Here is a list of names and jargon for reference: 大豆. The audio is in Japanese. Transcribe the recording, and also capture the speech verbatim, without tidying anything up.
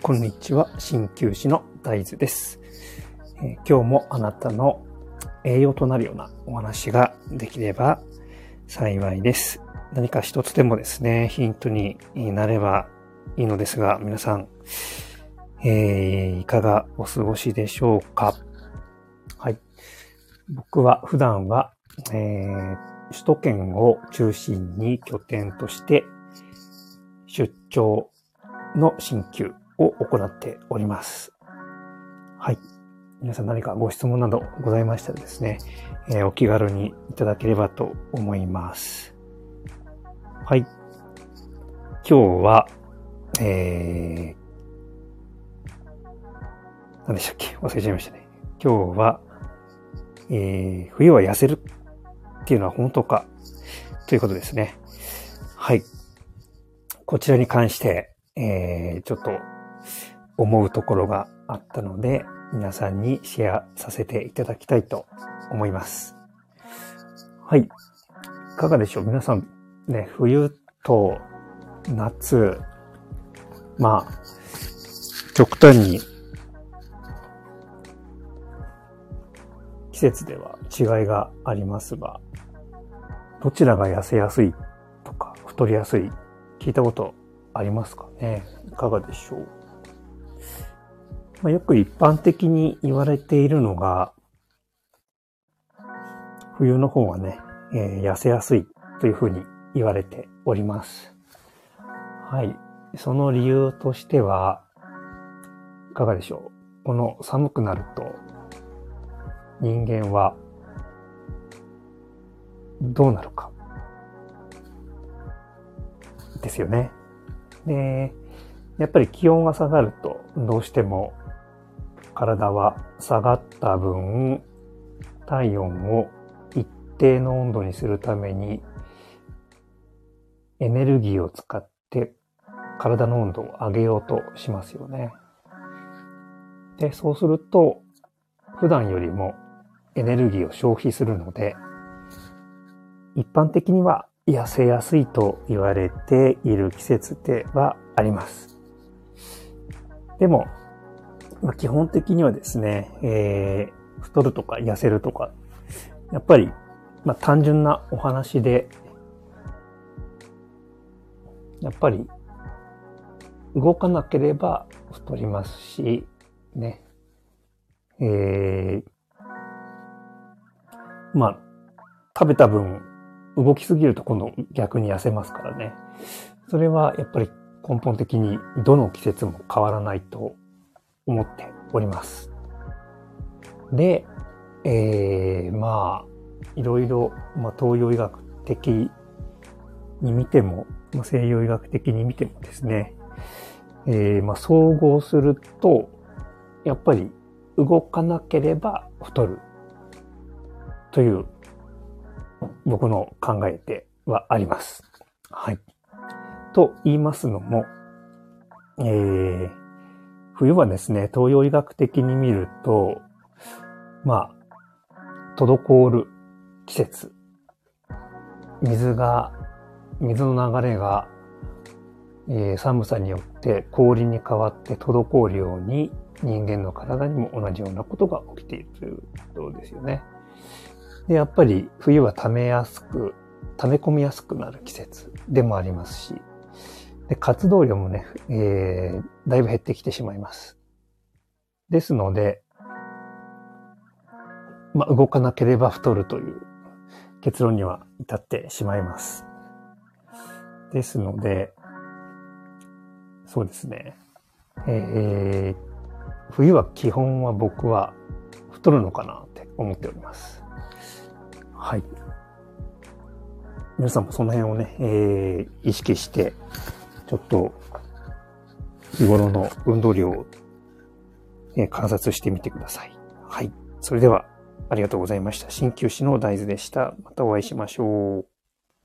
こんにちは、鍼灸師の大豆です、えー、今日もあなたの栄養となるようなお話ができれば幸いです。何か一つでもですねヒントになればいいのですが、皆さん、えー、いかがお過ごしでしょうか。はい、僕は普段は、えー、首都圏を中心に拠点として出張の鍼灸を行っております。はい、皆さん何かご質問などございましたらですね、えー、お気軽にいただければと思います。はい、今日は、えー何でしたっけ忘れちゃいましたね。今日は、えー、冬は痩せるっていうのは本当かということですね。はい。こちらに関して、えー、ちょっと思うところがあったので、皆さんにシェアさせていただきたいと思います。はい。いかがでしょう皆さんね、冬と夏、まあ、極端に季節では違いがありますが、どちらが痩せやすいとか太りやすい聞いたことありますかね。いかがでしょう。まあ、よく一般的に言われているのが、冬の方がね、えー、痩せやすいというふうに言われております。はい、その理由としてはいかがでしょう。この寒くなると。人間はどうなるかですよね。で、やっぱり気温が下がるとどうしても体は下がった分、体温を一定の温度にするためにエネルギーを使って体の温度を上げようとしますよね。で、そうすると普段よりもエネルギーを消費するので、一般的には痩せやすいと言われている季節ではあります。でも、基本的にはですね、えー、太るとか痩せるとか、やっぱり、まあ、単純なお話で、やっぱり動かなければ太りますし、ね。えー、まあ、食べた分、動きすぎると今度逆に痩せますからね。それはやっぱり根本的にどの季節も変わらないと思っております。で、えー、まあ、いろいろ、まあ、東洋医学的に見ても、まあ、西洋医学的に見てもですね、えー、まあ、総合すると、やっぱり動かなければ太るという僕の考えではあります。はい。と言いますのも、えー、冬はですね、東洋医学的に見ると、まあ、滞る季節。水が、水の流れが、えー、寒さによって氷に変わって滞るように、人間の体にも同じようなことが起きているということですよね。で、やっぱり冬は溜めやすく、溜め込みやすくなる季節でもありますし、で活動量もね、えー、だいぶ減ってきてしまいます。ですので、まあ、動かなければ太るという結論には至ってしまいます。ですので、そうですね。えー冬は基本は僕は太るのかなって思っております。はい。皆さんもその辺をね、えー、意識して、ちょっと日頃の運動量を、えー、観察してみてください。はい。それではありがとうございました。鍼灸師の大豆でした。またお会いしましょう。